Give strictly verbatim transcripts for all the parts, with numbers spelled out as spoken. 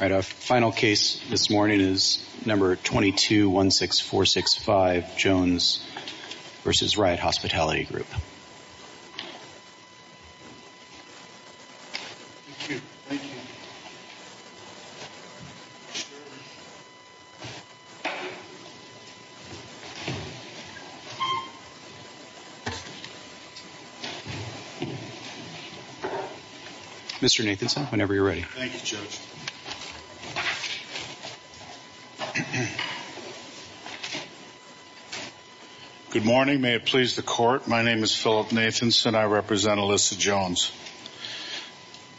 All right, our final case this morning is number two two one six four six five, Jones versus Riot Hospitality Group. Thank you. Thank you. Mister Nathanson, whenever you're ready. Thank you, Judge. Good morning. May it please the court. My name is Philip Nathanson. I represent Alyssa Jones.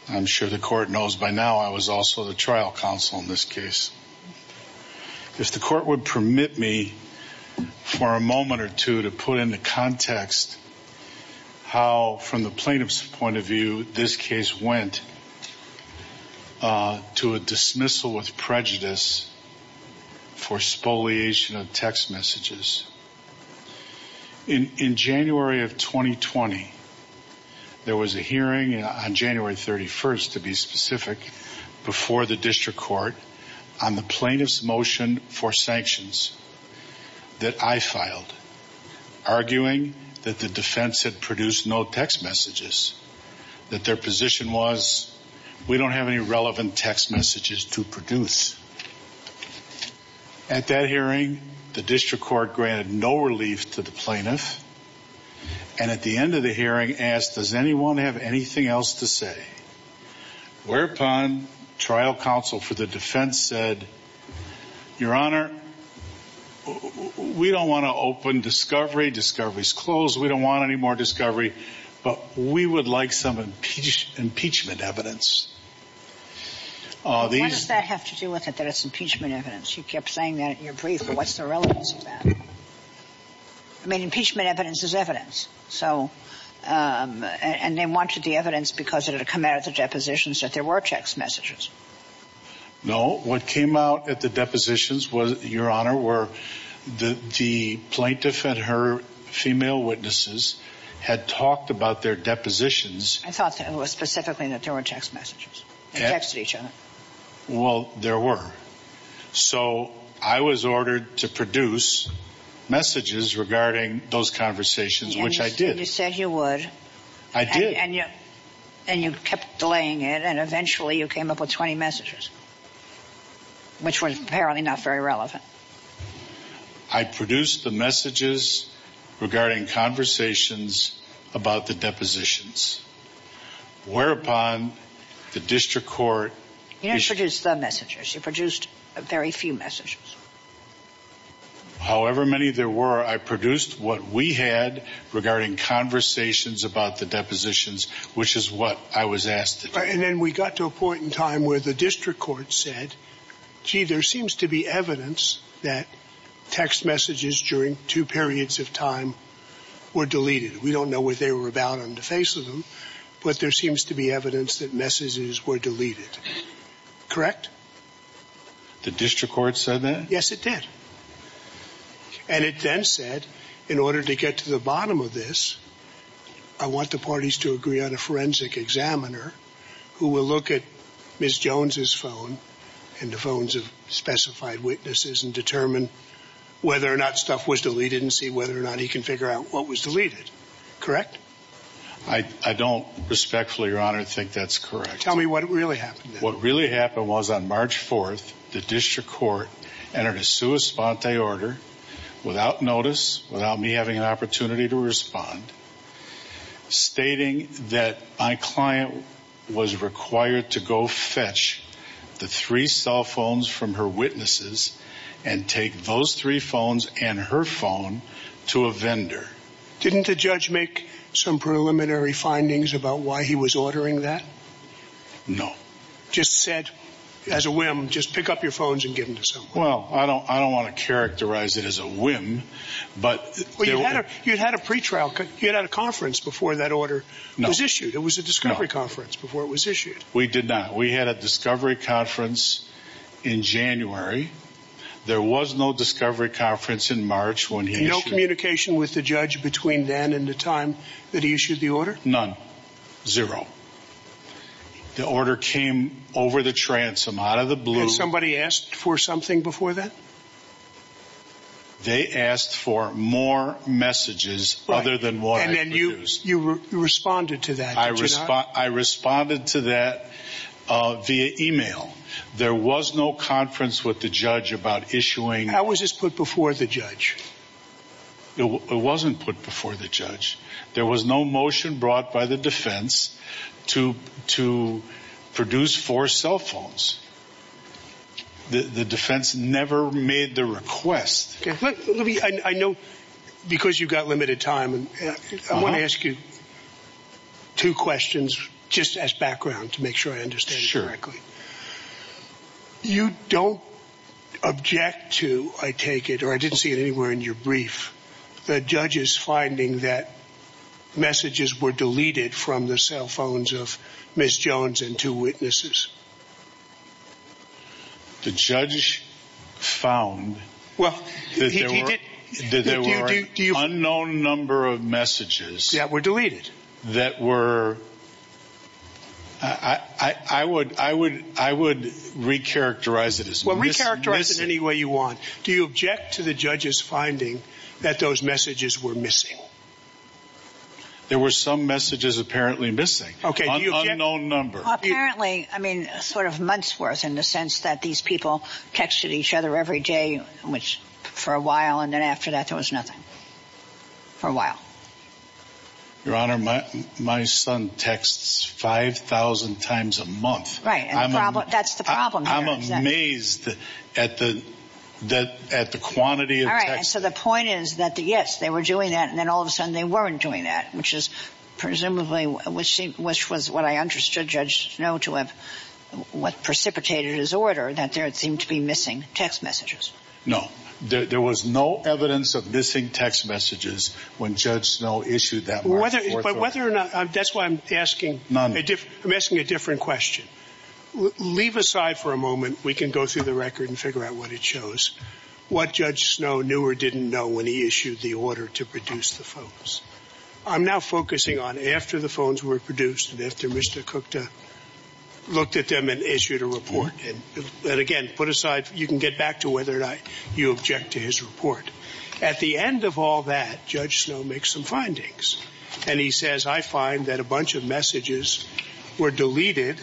I'm sure the court knows by now I was also the trial counsel in this case. If the court would permit me for a moment or two to put into context how, from the plaintiff's point of view, this case went uh, to a dismissal with prejudice for spoliation of text messages. In, in January of twenty twenty, there was a hearing on January thirty-first, to be specific, before the district court on the plaintiff's motion for sanctions that I filed, arguing that the defense had produced no text messages, that their position was, we don't have any relevant text messages to produce. At that hearing, the district court granted no relief to the plaintiff, and at the end of the hearing asked, does anyone have anything else to say? Whereupon trial counsel for the defense said, Your Honor, we don't want to open discovery. Discovery's closed. We don't want any more discovery, but we would like some impeach- impeachment evidence. Uh, these, what does that have to do with it, that it's impeachment evidence? You kept saying that in your brief, but what's the relevance of that? I mean, impeachment evidence is evidence. So, um, and, and they wanted the evidence because it had come out of the depositions that there were text messages. No, what came out at the depositions was, Your Honor, were the, the plaintiff and her female witnesses had talked about their depositions. I thought that it was specifically that there were text messages. They texted each other. Well, there were. So I was ordered to produce messages regarding those conversations, and which you, I did. You said you would. I and, did. And you, and you kept delaying it, and eventually you came up with twenty messages, which were apparently not very relevant. I produced the messages regarding conversations about the depositions, whereupon the district court... You didn't produce the messages. You produced very few messages. However many there were, I produced what we had regarding conversations about the depositions, which is what I was asked to do. Right, and then we got to a point in time where the district court said, gee, there seems to be evidence that text messages during two periods of time were deleted. We don't know what they were about on the face of them, but there seems to be evidence that messages were deleted. Correct? The district court said that? Yes, it did. And it then said, in order to get to the bottom of this, I want the parties to agree on a forensic examiner who will look at Miz Jones's phone and the phones of specified witnesses and determine whether or not stuff was deleted and see whether or not he can figure out what was deleted. Correct? I, I don't respectfully, Your Honor, think that's correct. Tell me what really happened then. What really happened was on March fourth, the district court entered a sua sponte order without notice, without me having an opportunity to respond, stating that my client was required to go fetch the three cell phones from her witnesses and take those three phones and her phone to a vendor. Didn't the judge make some preliminary findings about why he was ordering that? No. Just said, as a whim, just pick up your phones and give them to someone. Well, I don't I don't want to characterize it as a whim, but... Well, you had a, you'd had a pretrial, you had had a conference before that order no. was issued. It was a discovery no. conference before it was issued. We did not. We had a discovery conference in January. There was no discovery conference in March when he issued. No communication with the judge between then and the time that he issued the order? None. Zero. The order came over the transom out of the blue. Had somebody asked for something before that? They asked for more messages right. other than what and I then produced. You, you re- responded to that, I, respo- I responded to that uh, via email. There was no conference with the judge about issuing. How was this put before the judge? It, w- it wasn't put before the judge. There was no motion brought by the defense to to produce four cell phones. The, the defense never made the request. Okay. Let, let me, I, I know because you've got limited time, and I, I uh-huh. want to ask you two questions just as background to make sure I understand sure. it correctly. You don't object to, I take it, or I didn't see it anywhere in your brief, the judge's finding that messages were deleted from the cell phones of Miz Jones and two witnesses. The judge found well, that he, there he were, did, that there do, were do, do you, an unknown number of messages that were deleted. That were, I, I, I would, I would, I would recharacterize it as well. Mis- recharacterize missing. It any way you want. Do you object to the judge's finding that those messages were missing? There were some messages apparently missing. Okay. An object- unknown number. Well, apparently, I mean, sort of months worth in the sense that these people texted each other every day, which for a while, and then after that there was nothing for a while. Your Honor, my my son texts five thousand times a month. Right, and I'm the problem, am- that's the problem. I, here, I'm exactly. amazed at the. That at the quantity of all right, text. And so the point is that the, yes, they were doing that, and then all of a sudden they weren't doing that, which is presumably which seemed, which was what I understood Judge Snow to have, what precipitated his order that there seemed to be missing text messages. No, there, there was no evidence of missing text messages when Judge Snow issued that. March whether, but order. Whether or not um, that's why I'm asking. None. A diff, I'm asking a different question. Leave aside for a moment. We can go through the record and figure out what it shows, what Judge Snow knew or didn't know when he issued the order to produce the phones. I'm now focusing on after the phones were produced and after Mister Kuchta looked at them and issued a report. And, and again, put aside, you can get back to whether or not you object to his report. At the end of all that, Judge Snow makes some findings. And he says, I find that a bunch of messages were deleted.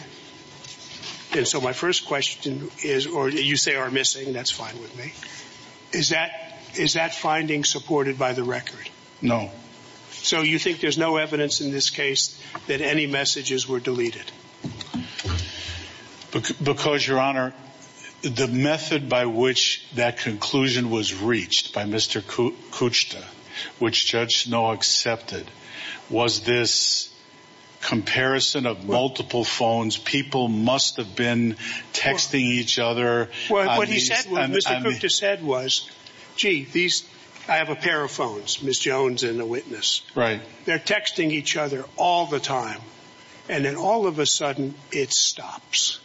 And so my first question is, or you say are missing, that's fine with me. Is that is that finding supported by the record? No. So you think there's no evidence in this case that any messages were deleted? Because, Your Honor, the method by which that conclusion was reached by Mister Kuchta, which Judge Snow accepted, was this comparison of multiple phones. People must have been texting well, each other. Well, what these, he said, what Mister Kuchta said was, gee, these, I have a pair of phones, Miz Jones and a witness. Right. They're texting each other all the time. And then all of a sudden it stops.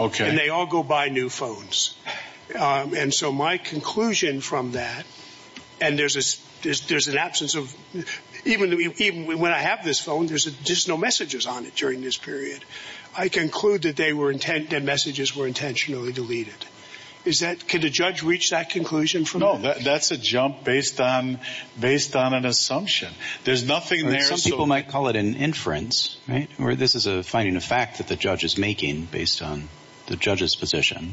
Okay. And they all go buy new phones. Um, and so my conclusion from that, and there's a, there's, there's an absence of, Even, even when I have this phone, there's a, just no messages on it during this period. I conclude that they were intent, that messages were intentionally deleted. Is that, could the judge reach that conclusion from no, that? No, that, that's a jump based on, based on an assumption. There's nothing or there. Some people so might call it an inference, right? Or this is a finding of fact that the judge is making based on the judge's position.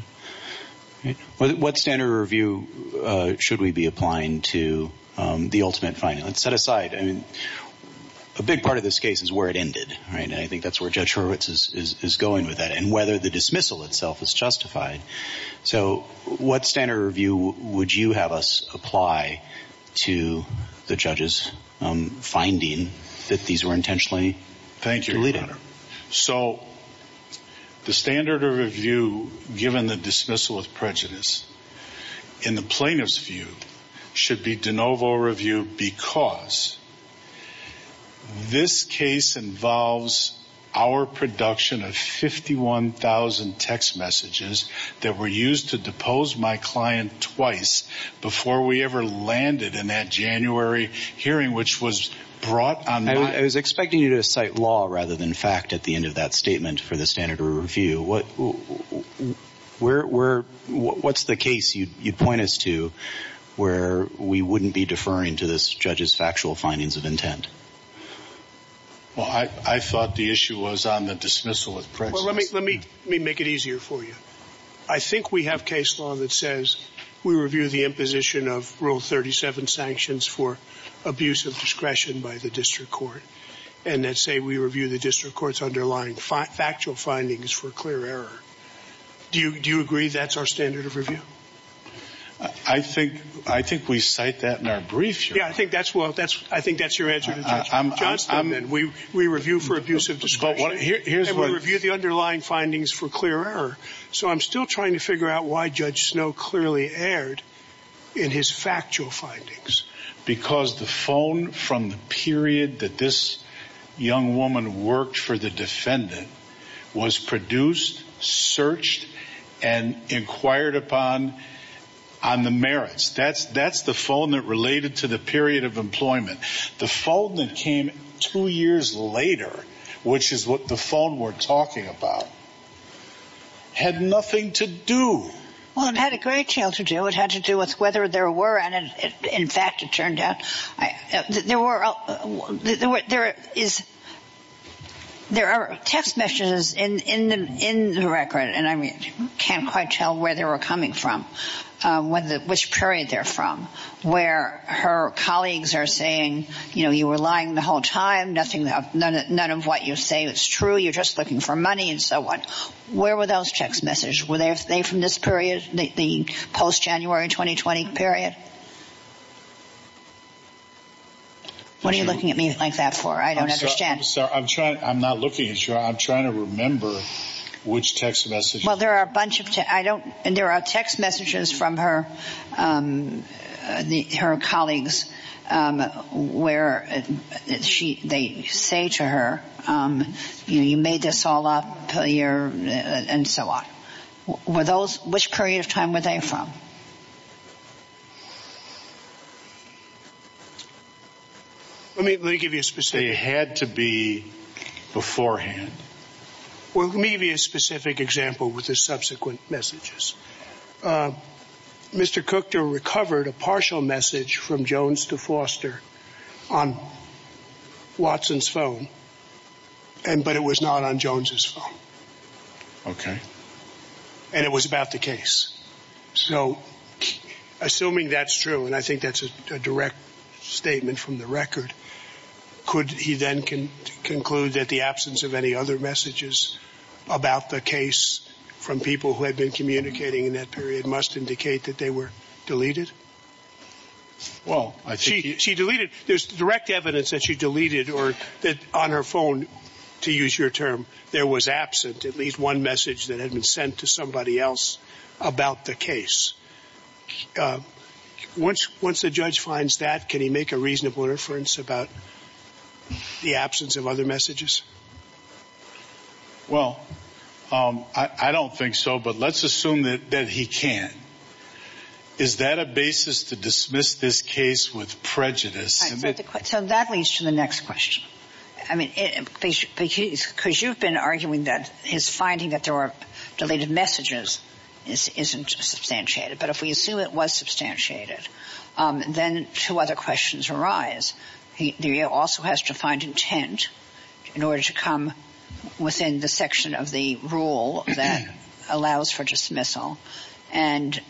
Right? What, what standard of review, uh, should we be applying to Um, the ultimate finding? Let's set aside, I mean, a big part of this case is where it ended, right? And I think that's where Judge Hurwitz is, is, is going with that, and whether the dismissal itself is justified. So what standard review w- would you have us apply to the judge's um, finding that these were intentionally Thank you, deleted? Your Honor. So the standard of review, given the dismissal with prejudice, in the plaintiff's view, should be de novo review because this case involves our production of fifty-one thousand text messages that were used to depose my client twice before we ever landed in that January hearing, which was brought on my... I was, I was expecting you to cite law rather than fact at the end of that statement for the standard of review. What, where, where, what's the case you'd, you'd point us to where we wouldn't be deferring to this judge's factual findings of intent? Well, I, I thought the issue was on the dismissal with prejudice. Well, let me, let me, let me make it easier for you. I think we have case law that says we review the imposition of Rule thirty-seven sanctions for abuse of discretion by the district court, and that say we review the district court's underlying fi- factual findings for clear error. Do you, do you agree that's our standard of review? I think I think we cite that in our brief. Your yeah, Honor. I think that's well. That's I think that's your answer to Judge I'm, Johnston. I'm, then we we review for abuse of discretion, what, here, here's and what, we review the underlying findings for clear error. So I'm still trying to figure out why Judge Snow clearly erred in his factual findings. Because the phone from the period that this young woman worked for the defendant was produced, searched, and inquired upon. On the merits. That's, that's the phone that related to the period of employment. The phone that came two years later, which is what the phone we're talking about, had nothing to do. Well, it had a great deal to do. It had to do with whether there were, and it, it, in fact, it turned out I, uh, there were, uh, there were, there is, there are text messages in, in the, in the record, and I mean, can't quite tell where they were coming from. Uh, when the, which period they're from, where her colleagues are saying, you know, you were lying the whole time, nothing, none, none of what you say is true, you're just looking for money and so on. Where were those text messages? Were they, they from this period, the, the post-January twenty twenty period? What are you looking at me like that for? I don't I'm understand. So, I'm sorry, I'm trying, I'm not looking at you, I'm trying to remember which text messages? Well, there are a bunch of te- I don't. And there are text messages from her, um, the, her colleagues, um, where she they say to her, um, "You know, you made this all up, you're, uh, and so on." Were those? Which period of time were they from? Let me let me give you a specific. They had to be beforehand. Well, let me give you a specific example with the subsequent messages. Uh, Mister Kuchta recovered a partial message from Jones to Foster on Watson's phone, and but it was not on Jones's phone. Okay. And it was about the case. So, assuming that's true, and I think that's a, a direct statement from the record, could he then con- conclude that the absence of any other messages about the case from people who had been communicating in that period must indicate that they were deleted? Well, I think she, he- she deleted. There's direct evidence that she deleted, or that on her phone, to use your term, there was absent at least one message that had been sent to somebody else about the case. Uh, once once the judge finds that, can he make a reasonable inference about the absence of other messages? Well, um, I, I don't think so, but let's assume that, that he can. Is that a basis to dismiss this case with prejudice? All right, so, the, so that leads to the next question. I mean, it, because you've been arguing that his finding that there were deleted messages is, isn't substantiated, but if we assume it was substantiated, um, then two other questions arise. He, he also has to find intent in order to come within the section of the rule that allows for dismissal. And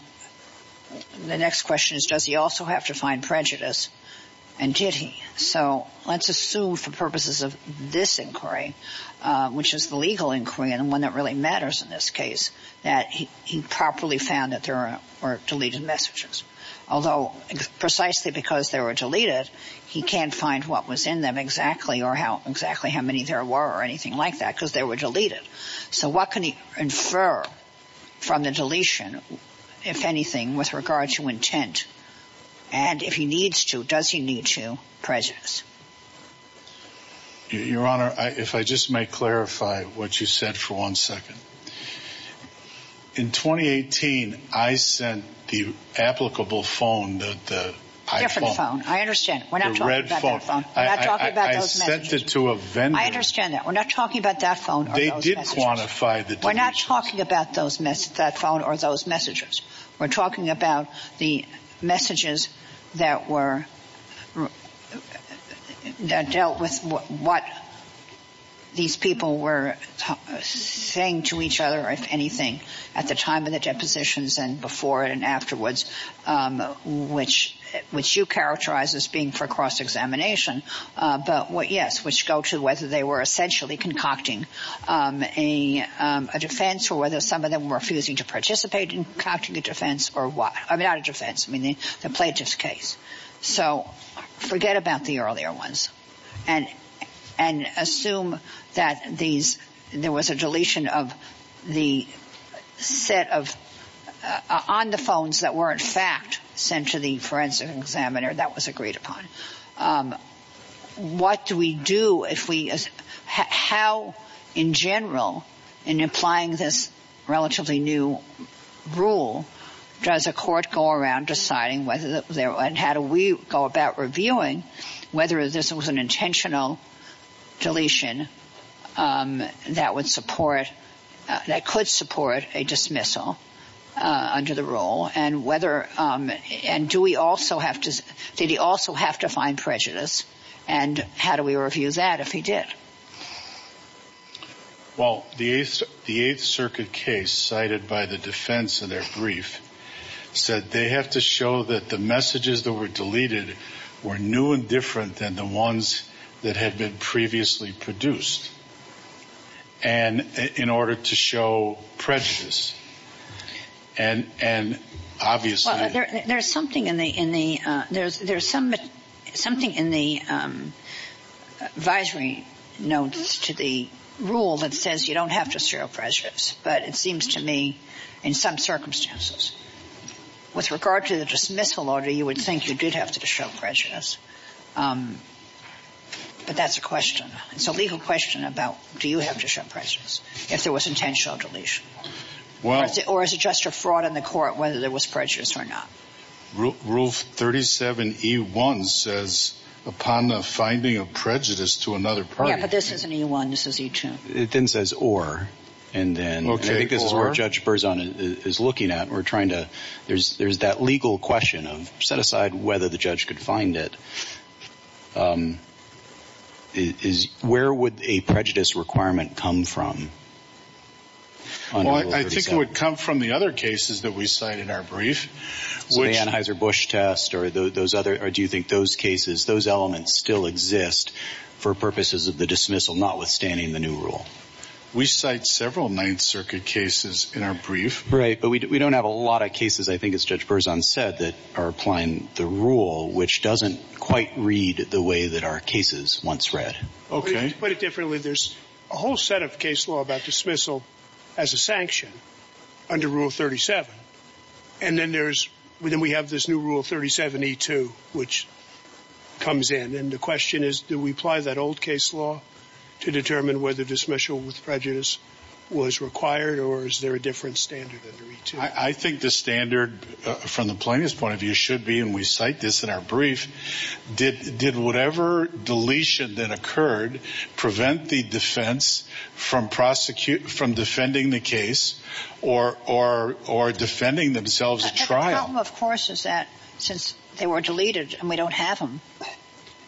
the next question is, does he also have to find prejudice? And did he? So let's assume for purposes of this inquiry, uh, which is the legal inquiry and the one that really matters in this case, that he, he properly found that there were deleted messages. Although precisely because they were deleted, he can't find what was in them exactly or how exactly how many there were or anything like that because they were deleted. So what can he infer from the deletion, if anything, with regard to intent? And if he needs to, does he need to, prejudice? Your Honor, I, if I just may clarify what you said for one second. In twenty eighteen, I sent the applicable phone, the, the iPhone. Different phone. I understand. We're not talking about that phone. We're not talking about those messages. I sent it to a vendor. I understand that. We're not talking about that phone or those messages. They did quantify the deletions. We're not talking about those mes- that phone or those messages. We're talking about the messages that were that dealt with what these people were t- saying to each other, if anything, at the time of the depositions and before it and afterwards, um, which which you characterize as being for cross-examination, uh, but what, yes, which go to whether they were essentially concocting um, a um, a defense or whether some of them were refusing to participate in concocting a defense or what. I mean, not a defense. I mean, the, the plaintiff's case. So forget about the earlier ones and and assume that these there was a deletion of the set of uh, on the phones that were in fact sent to the forensic examiner that was agreed upon. Um, what do we do if we – how in general in applying this relatively new rule – does a court go around deciding whether there, and how do we go about reviewing whether this was an intentional deletion um, that would support, uh, that could support a dismissal uh, under the rule, and whether, um, and do we also have to, did he also have to find prejudice, and how do we review that if he did? Well, the Eighth, the Eighth Circuit case cited by the defense in their brief said they have to show that the messages that were deleted were new and different than the ones that had been previously produced, and in order to show prejudice. And and obviously, well, there, there's something in the in the uh, there's there's some something in the um, advisory notes to the rule that says you don't have to show prejudice, but it seems to me in some circumstances. With regard to the dismissal order, you would think you did have to show prejudice. Um, but that's a question. It's a legal question about do you have to show prejudice if there was intentional deletion? Well, or, is it, or is it just a fraud on the court whether there was prejudice or not? Rule, rule thirty-seven E one says upon the finding of prejudice to another party. Yeah, but this isn't E one. This is E two. It then says or. And then okay, and I think this or, is where Judge Berzon is, is looking at. We're trying to – there's there's that legal question of set aside whether the judge could find it. Um, is, is where would a prejudice requirement come from? Well, I, I think it would come from the other cases that we cite in our brief. So which, the Anheuser-Busch test or the, those other – or do you think those cases, those elements still exist for purposes of the dismissal notwithstanding the new rule? We cite several Ninth Circuit cases in our brief. Right, but we, we don't have a lot of cases, I think as Judge Berzon said, that are applying the rule, which doesn't quite read the way that our cases once read. Okay. To put it differently, there's a whole set of case law about dismissal as a sanction under Rule thirty-seven. And then there's then we have this new Rule thirty-seven E two, which comes in. And the question is, do we apply that old case law to determine whether dismissal with prejudice was required, or is there a different standard under E two? I, I think the standard, uh, from the plaintiff's point of view, should be, and we cite this in our brief, did did whatever deletion that occurred prevent the defense from prosecute from defending the case, or or or defending themselves at trial? The problem, of course, is that since they were deleted and we don't have them,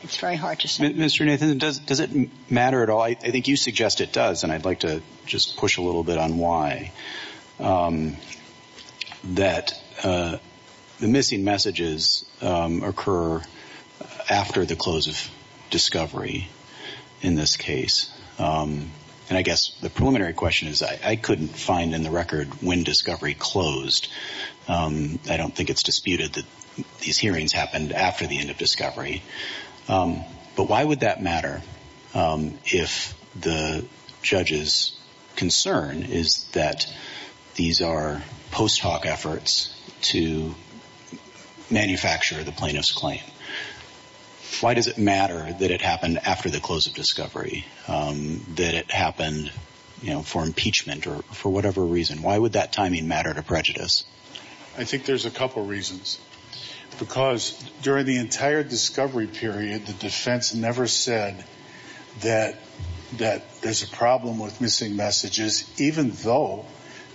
it's very hard to say. Mister Nathan, does, does it matter at all? I, I think you suggest it does, and I'd like to just push a little bit on why. Um, that uh, the missing messages um, occur after the close of discovery in this case. Um, and I guess the preliminary question is I, I couldn't find in the record when discovery closed. Um, I don't think it's disputed that these hearings happened after the end of discovery. Um, but why would that matter um, if the judge's concern is that these are post hoc efforts to manufacture the plaintiff's claim? Why does it matter that it happened after the close of discovery, um, that it happened, you know, for impeachment or for whatever reason? Why would that timing matter to prejudice? I think there's a couple reasons. Because during the entire discovery period, the defense never said that that there's a problem with missing messages, even though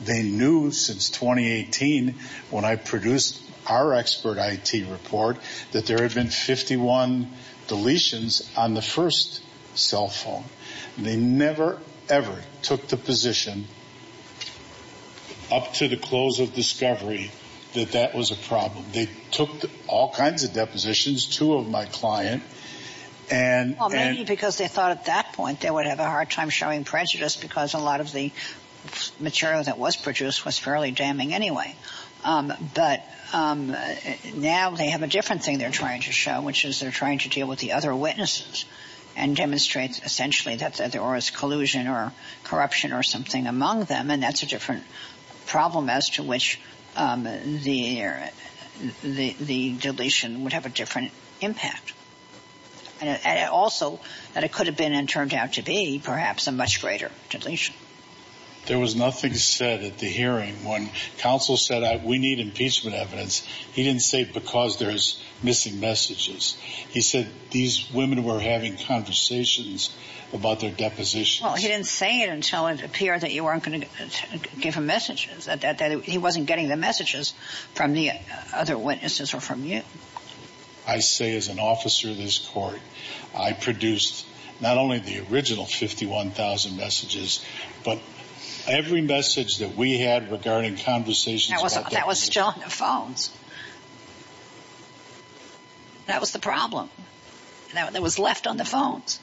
they knew since twenty eighteen, when I produced our expert I T report, that there had been fifty-one deletions on the first cell phone. And they never, ever took the position up to the close of discovery that that was a problem. They took all kinds of depositions, two of my client. And, well, maybe and, because they thought at that point they would have a hard time showing prejudice because a lot of the material that was produced was fairly damning anyway. Um, but um, now they have a different thing they're trying to show, which is they're trying to deal with the other witnesses and demonstrate essentially that there was collusion or corruption or something among them, and that's a different problem as to which um, the, the the deletion would have a different impact. And, and also that it could have been and turned out to be perhaps a much greater deletion. There was nothing said at the hearing when counsel said, I, we need impeachment evidence. He didn't say because there's missing messages. He said these women were having conversations about their depositions. Well, he didn't say it until it appeared that you weren't going to give him messages, that, that, that he wasn't getting the messages from the other witnesses or from you. I say as an officer of this court, I produced not only the original fifty-one thousand messages, but every message that we had regarding conversations. That was, about that was still on the phones. That was the problem. That, that was left on the phones.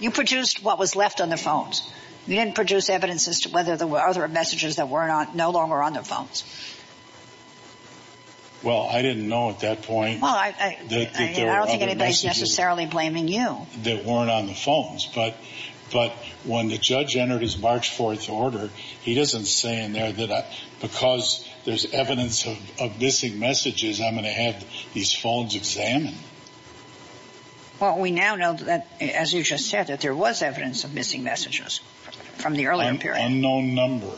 You produced what was left on the phones. You didn't produce evidence as to whether there were other messages that were not, no longer on the phones. Well, I didn't know at that point. Well, I, I, that, that I, I don't think anybody's necessarily blaming you. That weren't on the phones, but but when the judge entered his March fourth order, he doesn't say in there that I, because there's evidence of, of missing messages, I'm going to have these phones examined. Well, we now know that, as you just said, that there was evidence of missing messages from the earlier Un, period. Unknown number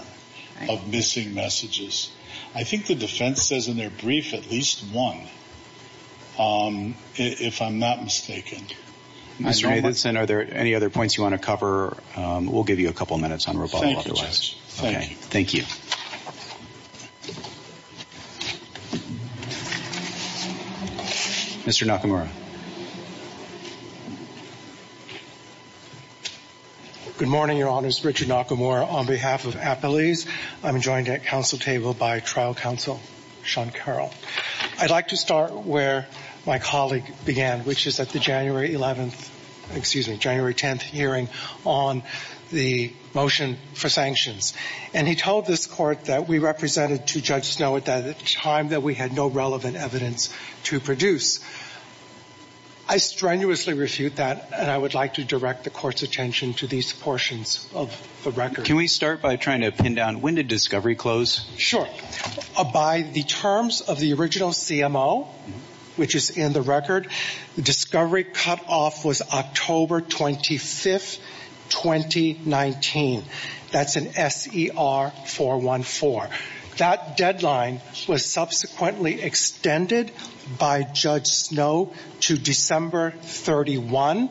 right. of missing messages. I think the defense says in their brief at least one, um, if I'm not mistaken. Mister Nathanson, are there any other points you want to cover? Um, we'll give you a couple of minutes on rebuttal Thank otherwise. You, Judge. Okay. Thank you. Mister Nakamura. Good morning, Your Honors. Richard Nakamura on behalf of Appellees. I'm joined at counsel table by trial counsel Sean Carroll. I'd like to start where my colleague began, which is at the January eleventh, excuse me, January tenth hearing on the motion for sanctions. And he told this court that we represented to Judge Snow at that time that we had no relevant evidence to produce. I strenuously refute that, and I would like to direct the court's attention to these portions of the record. Can we start by trying to pin down when did discovery close? Sure. Uh, by the terms of the original C M O, which is in the record, the discovery cutoff was October twenty-fifth, twenty nineteen. That's an S E R four one four. That deadline was subsequently extended by Judge Snow to December thirty-first,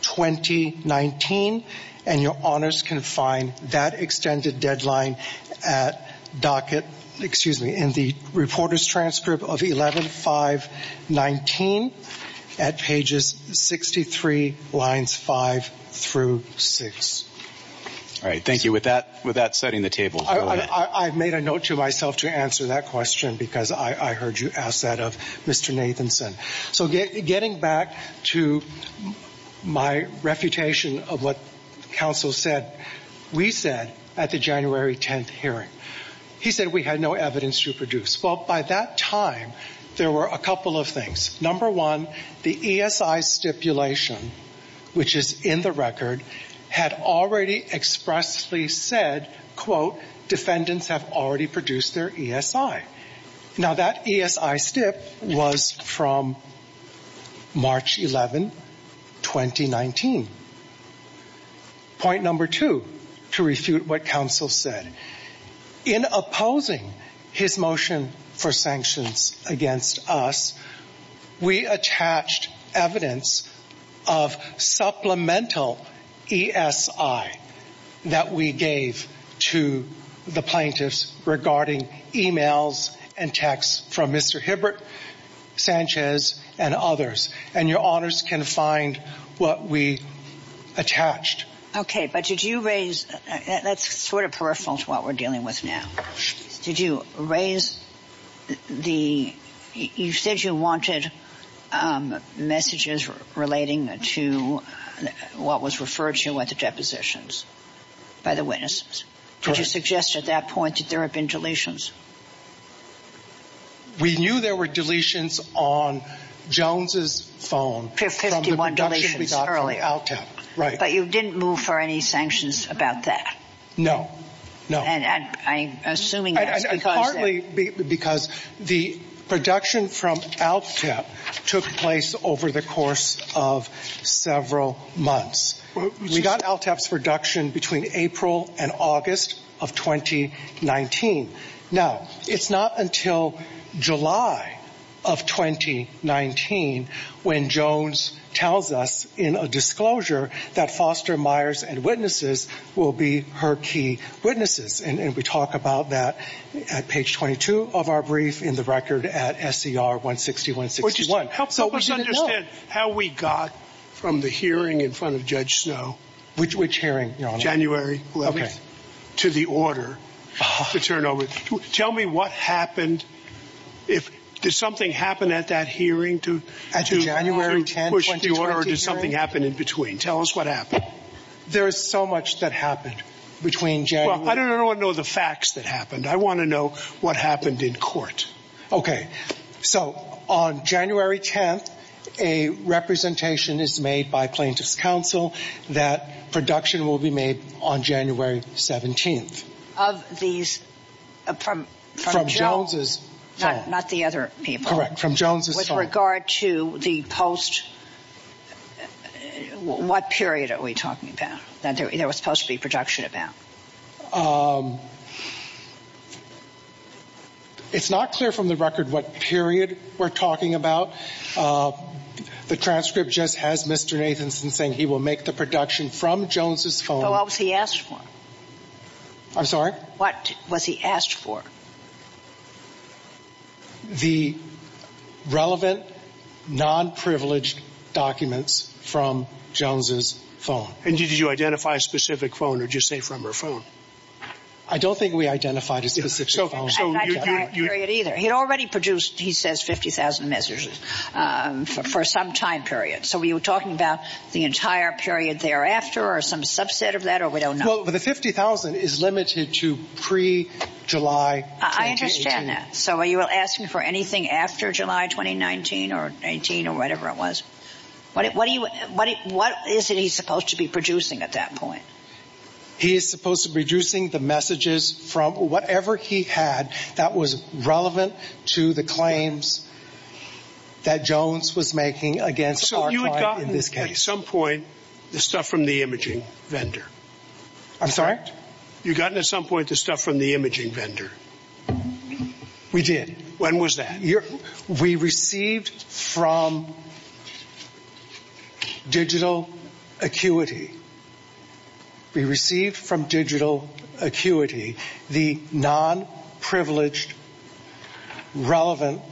twenty nineteen, and your honors can find that extended deadline at docket, excuse me, in the reporter's transcript of eleven five nineteen at pages sixty-three, lines five through six. All right. Thank you. With that, with that setting the table. I, I, I made a note to myself to answer that question because I, I heard you ask that of Mister Nathanson. So get, getting back to my refutation of what counsel said, we said at the January tenth hearing, he said we had no evidence to produce. Well, by that time, there were a couple of things. Number one, the E S I stipulation, which is in the record, had already expressly said, quote, defendants have already produced their E S I. Now, that E S I stip was from March eleventh, twenty nineteen. Point number two, to refute what counsel said. In opposing his motion for sanctions against us, we attached evidence of supplemental E S I that we gave to the plaintiffs regarding emails and texts from Mister Hibbert, Sanchez, and others. And your honors can find what we attached. Okay, but did you raise uh, – that's sort of peripheral to what we're dealing with now. Did you raise the – you said you wanted um, messages relating to what was referred to at the depositions by the witnesses. Did Correct. You suggest at that point that there had been deletions? We knew there were deletions on Jones's phone from the production we got earlier. From ALTEP. Right. But you didn't move for any sanctions about that? No, no. And, and I'm assuming that's and, and, because... And partly be, because the production from ALTEP took place over the course of several months. We got ALTEP's production between April and August of twenty nineteen. Now, it's not until July of twenty nineteen when Jones tells us in a disclosure that Foster, Myers, and witnesses will be her key witnesses. And, and we talk about that at page twenty-two of our brief in the record at S E R one sixty, one sixty-one. Help, so help we us understand know. How we got from the hearing in front of Judge Snow. Which, which hearing, Your Honor? January eleventh okay. to the order oh. to turn over. Tell me what happened. If did something happen at that hearing to, at to, January tenth, to push the order, or did something hearing? Happen in between? Tell us what happened. There is so much that happened between January. Well, I don't want to know the facts that happened. I want to know what happened in court. Okay. So on January tenth, a representation is made by plaintiff's counsel that production will be made on January seventeenth. Of these uh, from, from, from Jones. Jones's. Not, not the other people. Correct. From Jones's with phone. Regard to the post, what period are we talking about that there, there was supposed to be production about? Um, it's not clear from the record what period we're talking about. Uh, the transcript just has Mister Nathanson saying he will make the production from Jones's phone. But what was he asked for? I'm sorry? What was he asked for? The relevant, non-privileged documents from Jones's phone. And did you identify a specific phone or just say from her phone? I don't think we identified a specific yeah. so, phone. So I didn't identify a period either. He'd already produced, he says, fifty thousand messages um, for, for some time period. So we were talking about the entire period thereafter or some subset of that, or we don't know. Well, the fifty thousand is limited to pre-July I understand that. So are you asking for anything after July twenty nineteen or eighteen or whatever it was? What, what, do you, what, what is it he's supposed to be producing at that point? He is supposed to be producing the messages from whatever he had that was relevant to the claims that Jones was making against so our client in this case. So you had gotten at some point the stuff from the imaging vendor. I'm sorry? You gotten at some point the stuff from the imaging vendor. We did. When was that? You're, we received from Digital Acuity. We received from Digital Acuity the non-privileged, relevant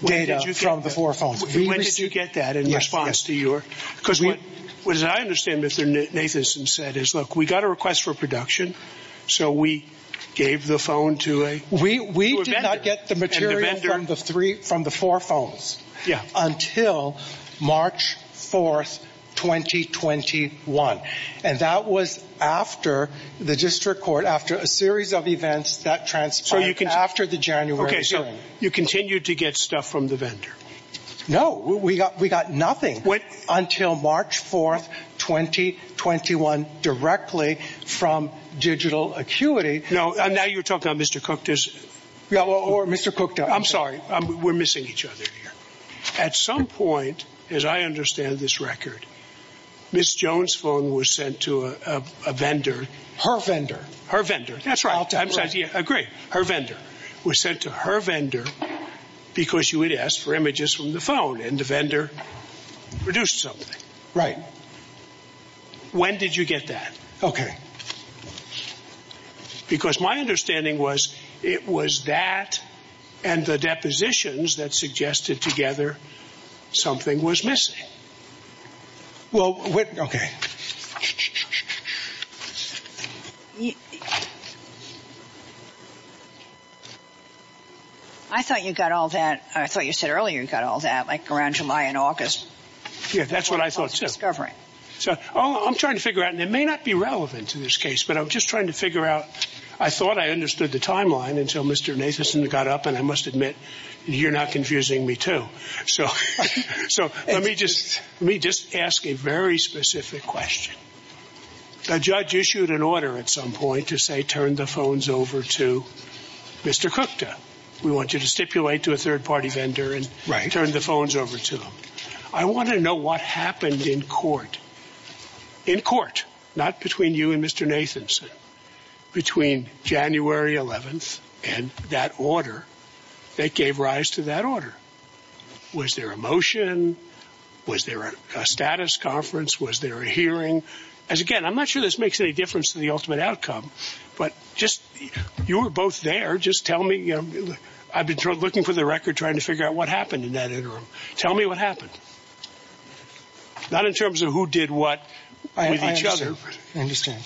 data from the four phones. When did you get that in response to your – because what, what, as I understand, Mister Nathanson said is, look, we got a request for production, so we gave the phone to a we We did not get the material from the three from the four phones yeah. until March fourth, twenty twenty-one. And that was after the district court, after a series of events that transpired so you can, after the January okay, hearing. Okay, so you continued to get stuff from the vendor? No, we got we got nothing what? until March fourth, twenty twenty-one, directly from Digital Acuity. No, uh, now you're talking about Mister Kuchta's. Yeah, or, or Mister Kuchta. I'm sorry, I'm, we're missing each other here. At some point, as I understand this record, Miz Jones' phone was sent to a, a, a vendor. Her vendor. Her vendor. That's right. I'm sorry. Yeah, agree. Her vendor was sent to her vendor because you had asked for images from the phone, and the vendor produced something. Right. When did you get that? Okay. Because my understanding was it was that and the depositions that suggested together something was missing. Well, wait, okay. I thought you got all that. I thought you said earlier you got all that, like around July and August. Yeah, that's what I thought, too. Discovering. So all I'm trying to figure out, and it may not be relevant to this case, but I'm just trying to figure out. I thought I understood the timeline until Mister Nathanson got up, and I must admit, you're not confusing me too. So, so let me just let me just ask a very specific question. The judge issued an order at some point to say, turn the phones over to Mister Kuchta. We want you to stipulate to a third-party vendor and right. turn the phones over to them. I want to know what happened in court. In court, not between you and Mister Nathanson, between January eleventh and that order that gave rise to that order. Was there a motion? Was there a, a status conference? Was there a hearing? As again, I'm not sure this makes any difference to the ultimate outcome, but just you were both there. Just tell me. You know, I've been tra- looking for the record, trying to figure out what happened in that interim. Tell me what happened. Not in terms of who did what I, with each I other. I understand.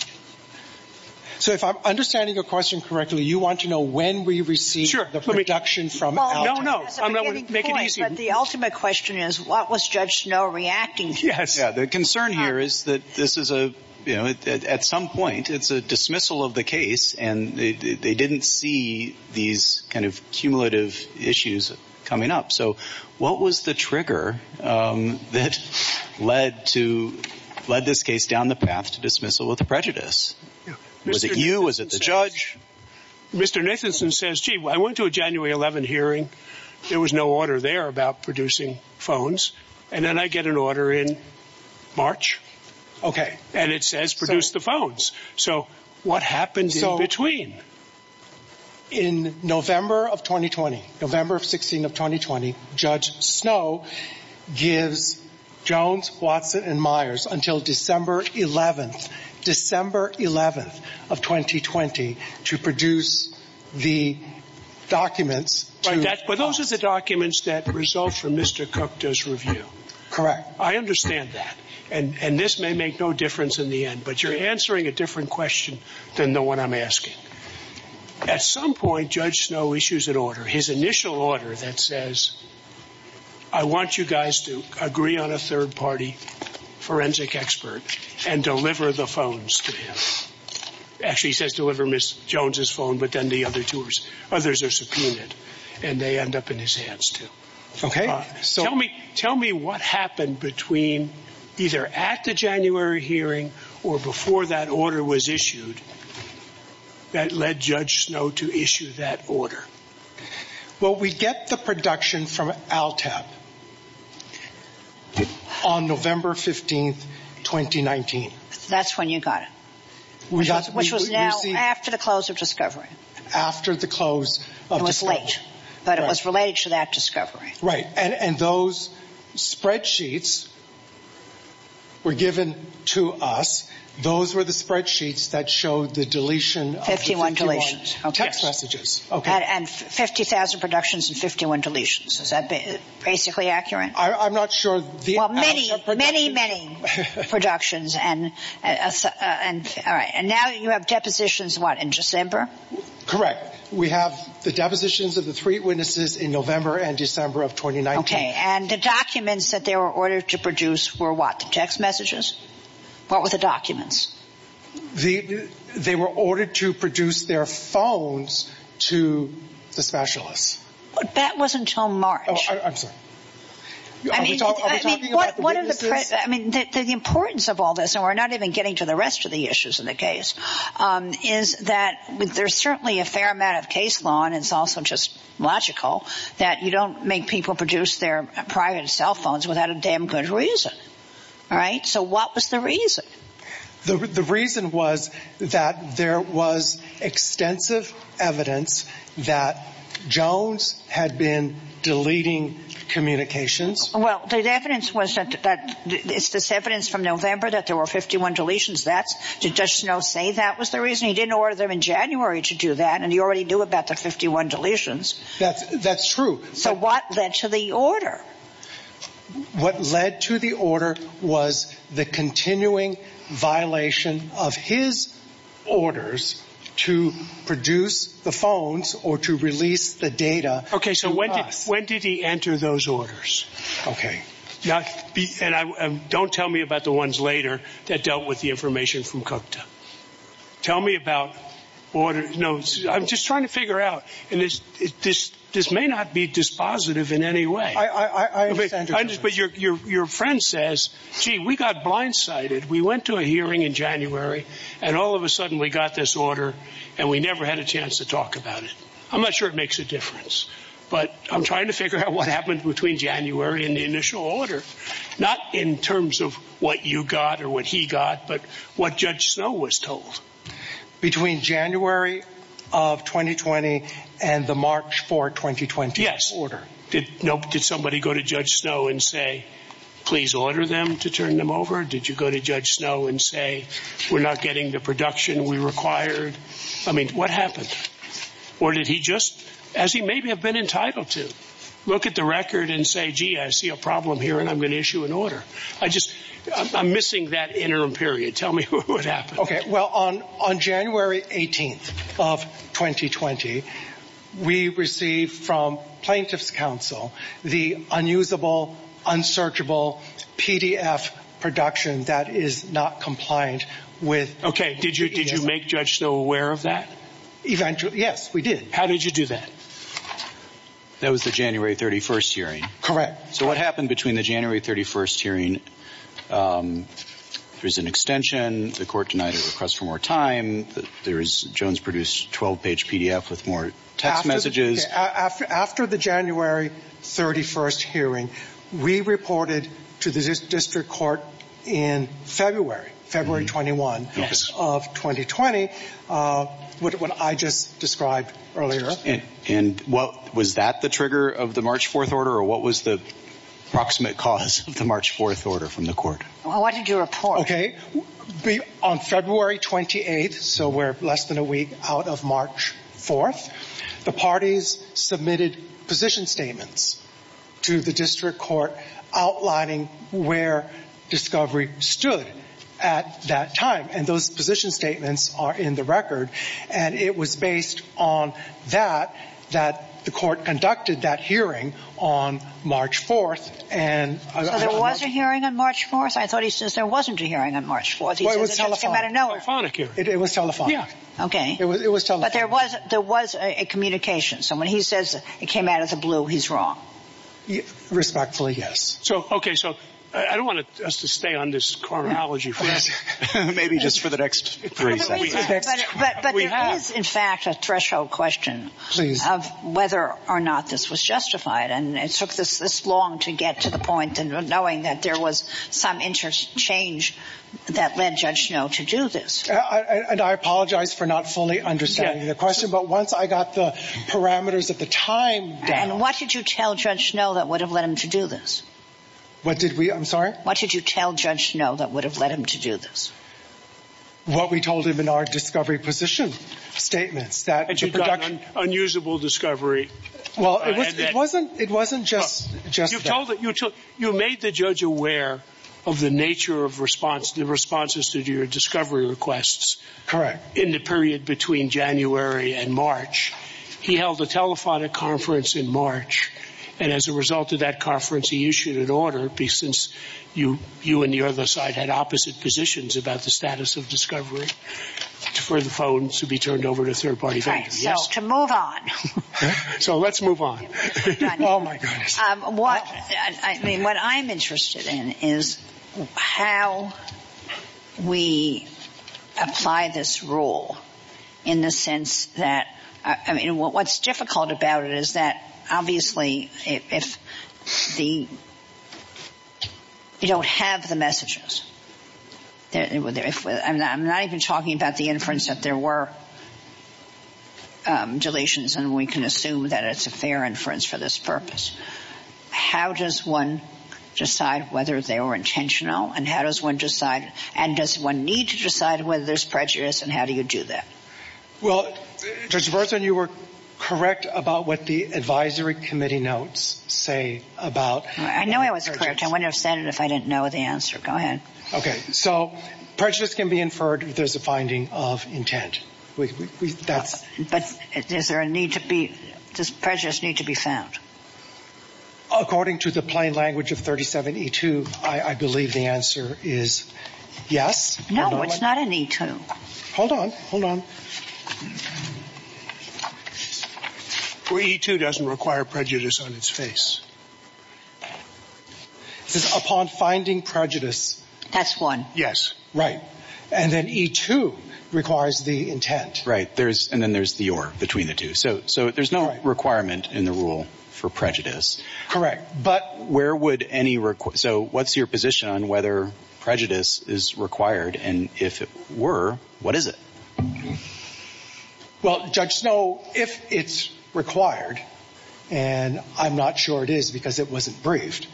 So if I'm understanding your question correctly, you want to know when we received sure, the production me, from well, ALTEP. No, no. I'm not going to make point, it easy. But the ultimate question is, what was Judge Snow reacting to? Yes. Yeah, the concern here is that this is a, you know, it, at, at some point it's a dismissal of the case, and they, they didn't see these kind of cumulative issues coming up. So what was the trigger um, that led to led this case down the path to dismissal with prejudice? Yeah. Was it you? Was it the judge? Mister Nathanson says, gee, I went to a January eleventh hearing. There was no order there about producing phones. And then I get an order in March. Okay. And it says produce the phones. So what happened in between? In November of twenty twenty, November sixteenth of twenty twenty, Judge Snow gives Jones, Watson, and Myers until December eleventh. December eleventh of twenty twenty to produce the documents. Right, that, but those are the documents that result from Mister Kuchta's review. Correct. I understand that. And, and this may make no difference in the end, but you're answering a different question than the one I'm asking. At some point, Judge Snow issues an order, his initial order that says, I want you guys to agree on a third party forensic expert and deliver the phones to him. Actually, he says deliver Miss Jones's phone, but then the other two are, others are subpoenaed, and they end up in his hands too. Okay. Uh, so tell me, tell me what happened between either at the January hearing or before that order was issued that led Judge Snow to issue that order. Well, we get the production from ALTEP on November fifteenth, twenty nineteen. That's when you got it, we which, got, was, which we, was now received, after the close of discovery. After the close of discovery. It was discovery. late, but right. It was related to that discovery. Right, and, and those spreadsheets were given to us. Those were the spreadsheets that showed the deletion of fifty-one, the fifty-one deletions. Okay. Text messages. Okay. And, and fifty thousand productions and fifty-one deletions. Is that ba- basically accurate? I, I'm not sure. The well, many, many, many productions and uh, uh, and all right. And now you have depositions. What, in December? Correct. We have the depositions of the three witnesses in November and December of twenty nineteen. Okay. And the documents that they were ordered to produce were what? The text messages. What were the documents? The, they were ordered to produce their phones to the specialists. But that was until March. Oh, I, I'm sorry. Are I mean, we talk, are we talking mean, what, about the what are the pre- I mean, the, the, the importance of all this, and we're not even getting to the rest of the issues in the case, um, is that there's certainly a fair amount of case law, and it's also just logical that you don't make people produce their private cell phones without a damn good reason. All right? So what was the reason? The, the reason was that there was extensive evidence that Jones had been deleting communications. Well, the evidence was that, that it's this evidence from November that there were fifty-one deletions. That's, did Judge Snow say that was the reason? He didn't order them in January to do that, and he already knew about the fifty-one deletions. That's, that's true. So but what led to the order? What led to the order was the continuing violation of his orders to produce the phones or to release the data. Okay, so when did, when did he enter those orders? Okay. Now, and I, um, don't tell me about the ones later that dealt with the information from Kuchta. Tell me about orders. No, I'm just trying to figure out, and this this this may not be dispositive in any way. I, I, I understand. But, your I just, but your your your friend says, "Gee, we got blindsided. We went to a hearing in January, and all of a sudden we got this order, and we never had a chance to talk about it." I'm not sure it makes a difference, but I'm trying to figure out what happened between January and the initial order, not in terms of what you got or what he got, but what Judge Snow was told. Between January of twenty twenty and the March fourth, twenty twenty yes. order. Did, nope, did somebody go to Judge Snow and say, please order them to turn them over? Did you go to Judge Snow and say, we're not getting the production we required? I mean, what happened? Or did he just, as he maybe have been entitled to, look at the record and say, gee, I see a problem here and I'm going to issue an order? I just... I'm missing that interim period. Tell me what happened. Okay. Well, on, on January eighteenth of twenty twenty, we received from plaintiff's counsel the unusable, unsearchable P D F production that is not compliant with. Okay. Did you, did you make Judge Snow aware of that? Eventually, yes, we did. How did you do that? That was the January thirty-first hearing. Correct. So what happened between the January thirty-first hearing? Um, there's an extension. The court denied a request for more time. There is Jones produced twelve-page P D F with more text after messages. The, after, after the January thirty-first hearing, we reported to the district court in February, February twenty-first mm-hmm. yes. of twenty twenty, uh, what, what I just described earlier. And, and what was that the trigger of the March fourth order, or what was the proximate cause of the March fourth order from the court? Well, what did you report? Okay. Be, on February twenty-eighth, so we're less than a week out of March fourth, the parties submitted position statements to the district court outlining where discovery stood at that time. And those position statements are in the record. And it was based on that that the court conducted that hearing on March fourth. And uh, so there was a hearing on March fourth? I thought he says there wasn't a hearing on March fourth. He well, it was telephonic. telephonic hearing. It, it was telephonic. Yeah. Okay. It was, it was telephonic. But there was there was a, a communication. So when he says it came out of the blue, he's wrong. Yeah, respectfully, yes. So, okay, so I don't want us to stay on this chronology for maybe just for the next three seconds. But, but, but there have. is, in fact, a threshold question Please. of whether or not this was justified. And it took this, this long to get to the point and knowing that there was some interchange that led Judge Snow to do this. I, I, and I apologize for not fully understanding yeah. the question, but once I got the parameters at the time down. And what did you tell Judge Snow that would have led him to do this? What did we, I'm sorry? What did you tell Judge Snow that would have led him to do this? What we told him in our discovery position statements, that and the production. Un, unusable discovery. Well, it, was, uh, it that, wasn't, it wasn't just, uh, just you told that. You, told, you made the judge aware of the nature of response, the responses to your discovery requests. Correct. In the period between January and March. He held a telephonic conference in March. And as a result of that conference, he issued an order, since you you and the other side had opposite positions about the status of discovery, for the phones to be turned over to third-party vendors. Right, so yes? to move on. So let's move on. Oh, my goodness. Um, what I mean, what I'm interested in is how we apply this rule in the sense that, I mean, what's difficult about it is that obviously if the, you don't have the messages. If, I'm, not, I'm not even talking about the inference that there were um, deletions, and we can assume that it's a fair inference for this purpose. How does one decide whether they were intentional, and how does one decide, and does one need to decide whether there's prejudice, and how do you do that? Well, Judge Burson, you were correct about what the advisory committee notes say about I know I was prejudice. Correct. I wouldn't have said it if I didn't know the answer. Go ahead. Okay. So prejudice can be inferred if there's a finding of intent. We, we, we, that's. But is there a need to be – does prejudice need to be found? According to the plain language of thirty-seven E two, I, I believe the answer is yes. No, no it's not an E two. Hold on. Hold on. Well, E two doesn't require prejudice on its face. It says upon finding prejudice. That's one. Yes. Right. And then E two requires the intent. Right. There's and then there's the or between the two. So so there's no right. requirement in the rule for prejudice. Correct. But where would any requ- so what's your position on whether prejudice is required, and if it were, what is it? Well, Judge Snow, if it's required, and I'm not sure it is because it wasn't briefed.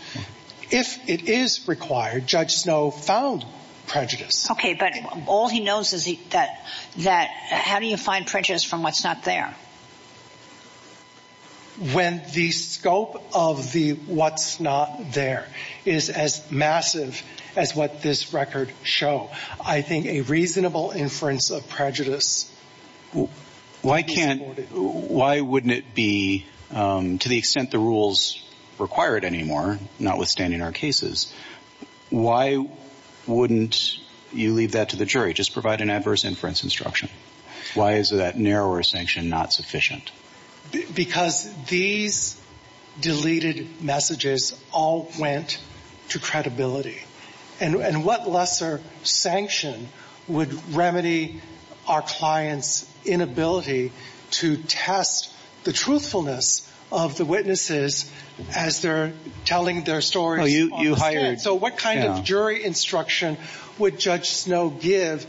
If it is required, Judge Snow found prejudice. Okay, but all he knows is he, that that how do you find prejudice from what's not there? When the scope of the what's not there is as massive as what this record show, I think a reasonable inference of prejudice. Why can't? Why wouldn't it be um, to the extent the rules require it anymore, notwithstanding our cases? Why wouldn't you leave that to the jury? Just provide an adverse inference instruction. Why is that narrower sanction not sufficient? B- because these deleted messages all went to credibility, and and what lesser sanction would remedy our client's inability to test the truthfulness of the witnesses as they're telling their stories? Oh, you, you hired. So what kind yeah. of jury instruction would Judge Snow give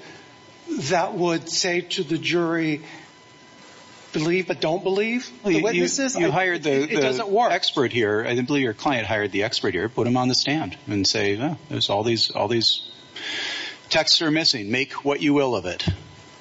that would say to the jury, believe but don't believe well, the you, witnesses? You, you I, hired the, it, it the doesn't work. Expert here. I believe your client hired the expert here. Put him on the stand and say, oh, there's all these, all these texts are missing. Make what you will of it.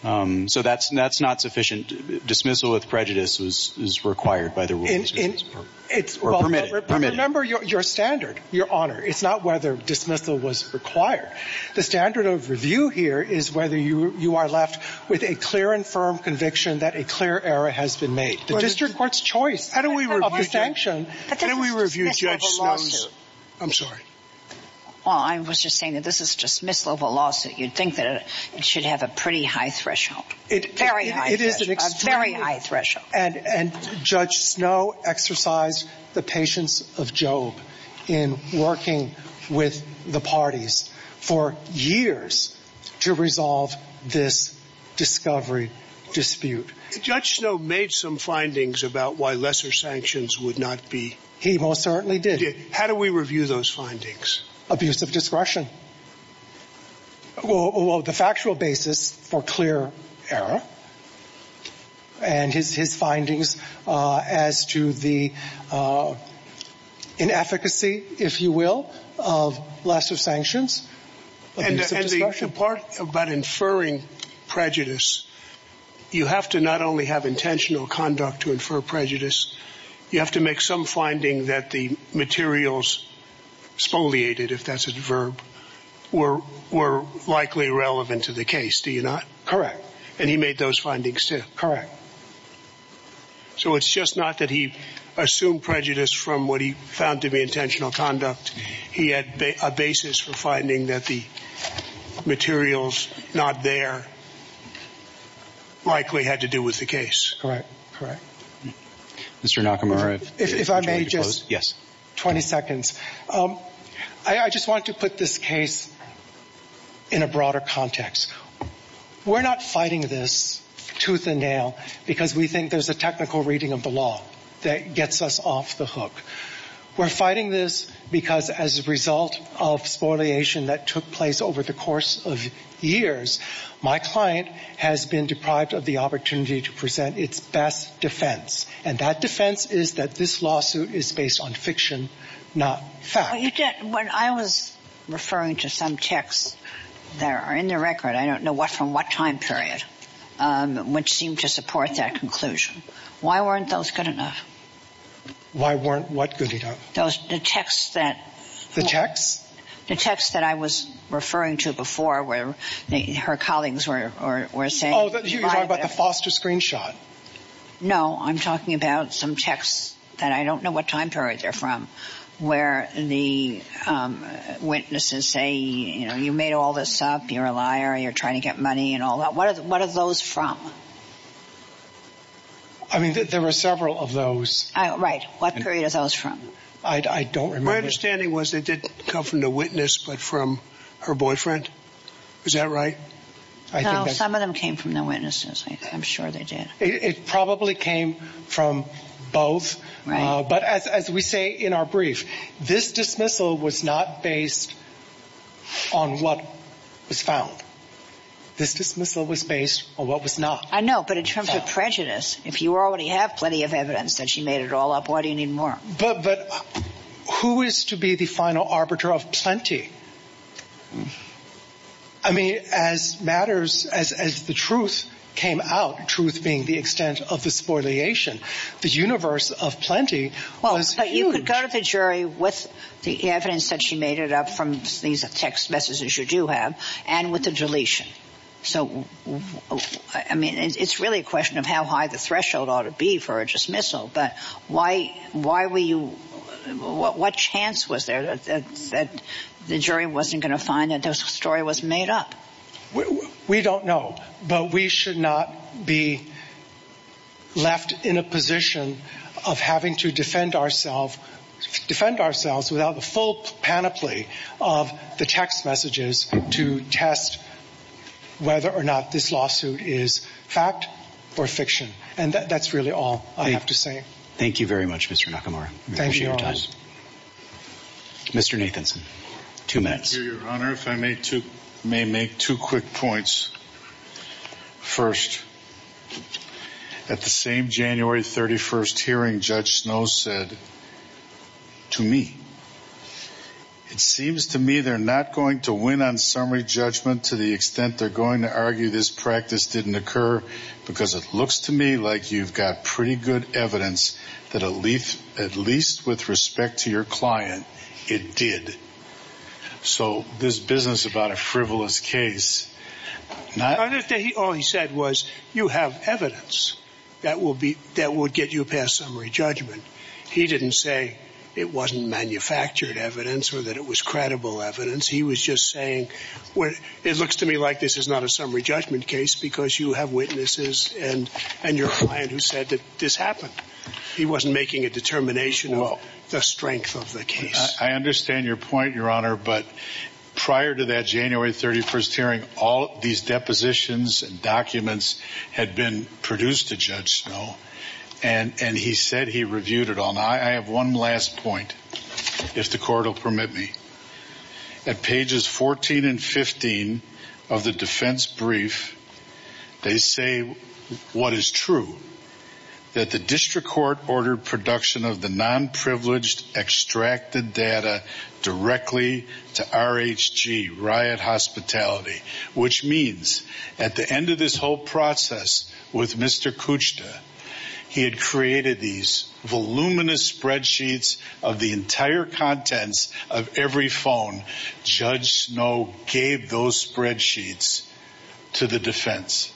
Um, so that's that's not sufficient. Dismissal with prejudice was is required by the rules. In, in, or, it's or well, permitted. Re- permitted. Remember your, your standard, Your Honor. It's not whether dismissal was required. The standard of review here is whether you you are left with a clear and firm conviction that a clear error has been made. The well, district court's choice how do we review of the sanction. How do we review Judge Snow's? I'm sorry. Well, I was just saying that this is dismissal of a lawsuit. You'd think that it, it should have a pretty high threshold. It, very it, high it threshold. It is an extremely, a very high threshold. And, and Judge Snow exercised the patience of Job in working with the parties for years to resolve this discovery dispute. Judge Snow made some findings about why lesser sanctions would not be. He most certainly did. did. How do we review those findings? Abuse of discretion. Well, well, the factual basis for clear error, and his his findings uh, as to the uh, inefficacy, if you will, of lesser sanctions. Abuse and, of discretion. And the, the part about inferring prejudice, you have to not only have intentional conduct to infer prejudice, you have to make some finding that the materials spoliated, if that's a verb, were were likely relevant to the case, do you not? Correct. And he made those findings too. Correct. So it's just not that he assumed prejudice from what he found to be intentional conduct. He had ba- a basis for finding that the materials not there likely had to do with the case. Correct. Correct. Mister Nakamura, if, if, if I may just close? Yes. twenty seconds. Um, I, I just want to put this case in a broader context. We're not fighting this tooth and nail because we think there's a technical reading of the law that gets us off the hook. We're fighting this because as a result of spoliation that took place over the course of years, my client has been deprived of the opportunity to present its best defense. And that defense is that this lawsuit is based on fiction, not fact. Well, you did, when I was referring to some texts that are in the record, I don't know what from what time period, um, which seemed to support that conclusion. Why weren't those good enough? Why weren't what good enough? Those, the texts that... The texts? The texts that I was referring to before where the, her colleagues were, were, were saying... Oh, that, you're talking about whatever. The Foster screenshot. No, I'm talking about some texts that I don't know what time period they're from, where the um, witnesses say, you know, you made all this up, you're a liar, you're trying to get money and all that. What are, what are those from? I mean, th- there were several of those. Uh, right. What period are those from? I, I don't remember. My understanding was they didn't come from the witness, but from her boyfriend. Is that right? I no, think that's... some of them came from the witnesses. I, I'm sure they did. It, it probably came from both. Right. Uh, but as, as we say in our brief, this dismissal was not based on what was found. This dismissal was based on what was not. I know, but in terms found. of prejudice, if you already have plenty of evidence that she made it all up, why do you need more? But but who is to be the final arbiter of plenty? I mean, as matters, as as the truth came out, truth being the extent of the spoliation, the universe of plenty well, was Well, but huge. You could go to the jury with the evidence that she made it up from these text messages you do have and with the deletion. So, I mean, it's really a question of how high the threshold ought to be for a dismissal. But why, why were you, what, what chance was there that, that, that the jury wasn't going to find that this story was made up? We, we don't know, but we should not be left in a position of having to defend ourselves. defend ourselves without the full panoply of the text messages to test whether or not this lawsuit is fact or fiction. And that, that's really all I have to say. Thank you very much, Mister Nakamura. We Thank you, Your Honor. Mister Nathanson, two minutes. Thank you, Your Honor. If I may, two, may make two quick points. First, at the same January thirty-first hearing, Judge Snow said to me, it seems to me they're not going to win on summary judgment to the extent they're going to argue this practice didn't occur, because it looks to me like you've got pretty good evidence that at least, at least with respect to your client, it did. So this business about a frivolous case, not – all he said was you have evidence that will be – that would get you past summary judgment. He didn't say – it wasn't manufactured evidence or that it was credible evidence. He was just saying, well, it looks to me like this is not a summary judgment case because you have witnesses and, and your client who said that this happened. He wasn't making a determination well, of the strength of the case. I, I understand your point, Your Honor, but prior to that January thirty-first hearing, all these depositions and documents had been produced to Judge Snow. And, and he said he reviewed it all. Now, I, I have one last point, if the court will permit me. At pages fourteen and fifteen of the defense brief, they say what is true, that the district court ordered production of the non-privileged extracted data directly to R H G, Riot Hospitality, which means at the end of this whole process with Mister Kuchta, he had created these voluminous spreadsheets of the entire contents of every phone. Judge Snow gave those spreadsheets to the defense.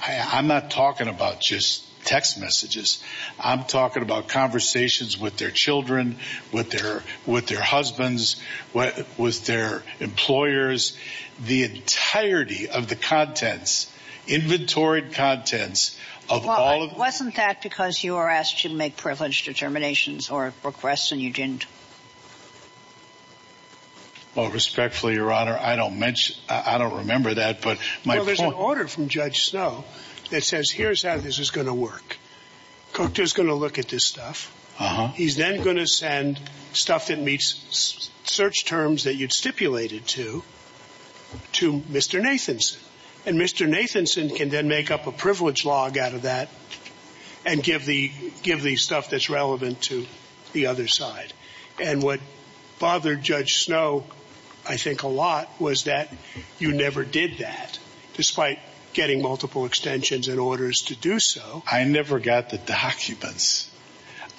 I, I'm not talking about just text messages. I'm talking about conversations with their children, with their with their husbands, with their employers. The entirety of the contents, inventoried contents, Of well, all of wasn't that because you were asked to make privilege determinations or requests and you didn't? Well, respectfully, Your Honor, I don't mention, I don't remember that, but my well, there's point, an order from Judge Snow that says, here's how this is going to work. Kuchta's going to look at this stuff. Uh-huh. He's then going to send stuff that meets search terms that you'd stipulated to, to Mister Nathanson. And Mister Nathanson can then make up a privilege log out of that and give the, give the stuff that's relevant to the other side. And what bothered Judge Snow, I think, a lot was that you never did that, despite getting multiple extensions and orders to do so. I never got the documents.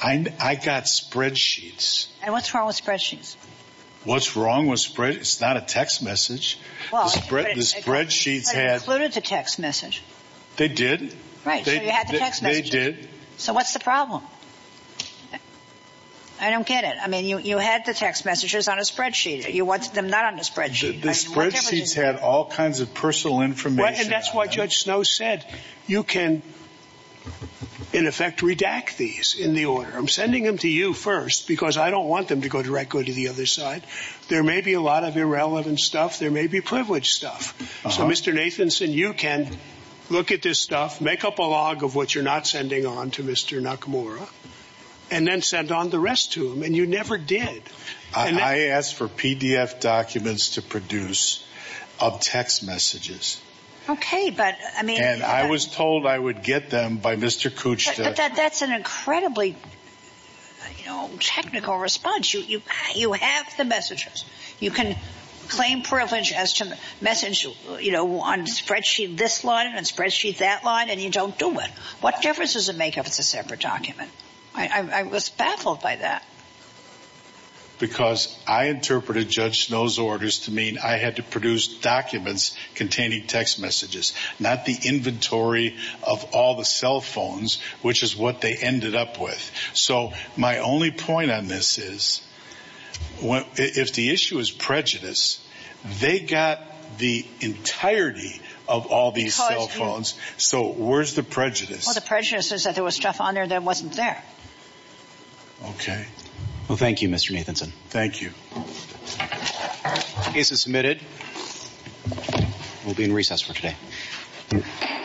I, I got spreadsheets. And what's wrong with spreadsheets? What's wrong with spread? It's not a text message. Well, the, spread, it, the spreadsheets it had included the text message. They did. Right. They, so you had the text message. They did. So what's the problem? I don't get it. I mean, you, you had the text messages on a spreadsheet. You wanted them not on a spreadsheet. The, the I mean, spreadsheets had all kinds of personal information. Well, and that's why them. Judge Snow said you can, in effect, redact these in the order. I'm sending them to you first because I don't want them to go directly to the other side. There may be a lot of irrelevant stuff. There may be privileged stuff. Uh-huh. So, Mister Nathanson, you can look at this stuff, make up a log of what you're not sending on to Mister Nakamura, and then send on the rest to him, and you never did. I, that, I asked for P D F documents to produce of text messages. Okay, but, I mean... And I that, was told I would get them by Mister Kuchta. But, but that, that's an incredibly, you know, technical response. You, you, you have the messages. You can claim privilege as to message, you know, on spreadsheet this line and on spreadsheet that line, and you don't do it. What difference does it make if it's a separate document? I, I, I was baffled by that. Because I interpreted Judge Snow's orders to mean I had to produce documents containing text messages, not the inventory of all the cell phones, which is what they ended up with. So my only point on this is, when, if the issue is prejudice, they got the entirety of all these because cell phones. You, so where's the prejudice? Well, the prejudice is that there was stuff on there that wasn't there. Okay. Well, thank you, Mister Nathanson. Thank you. Case is submitted. We'll be in recess for today.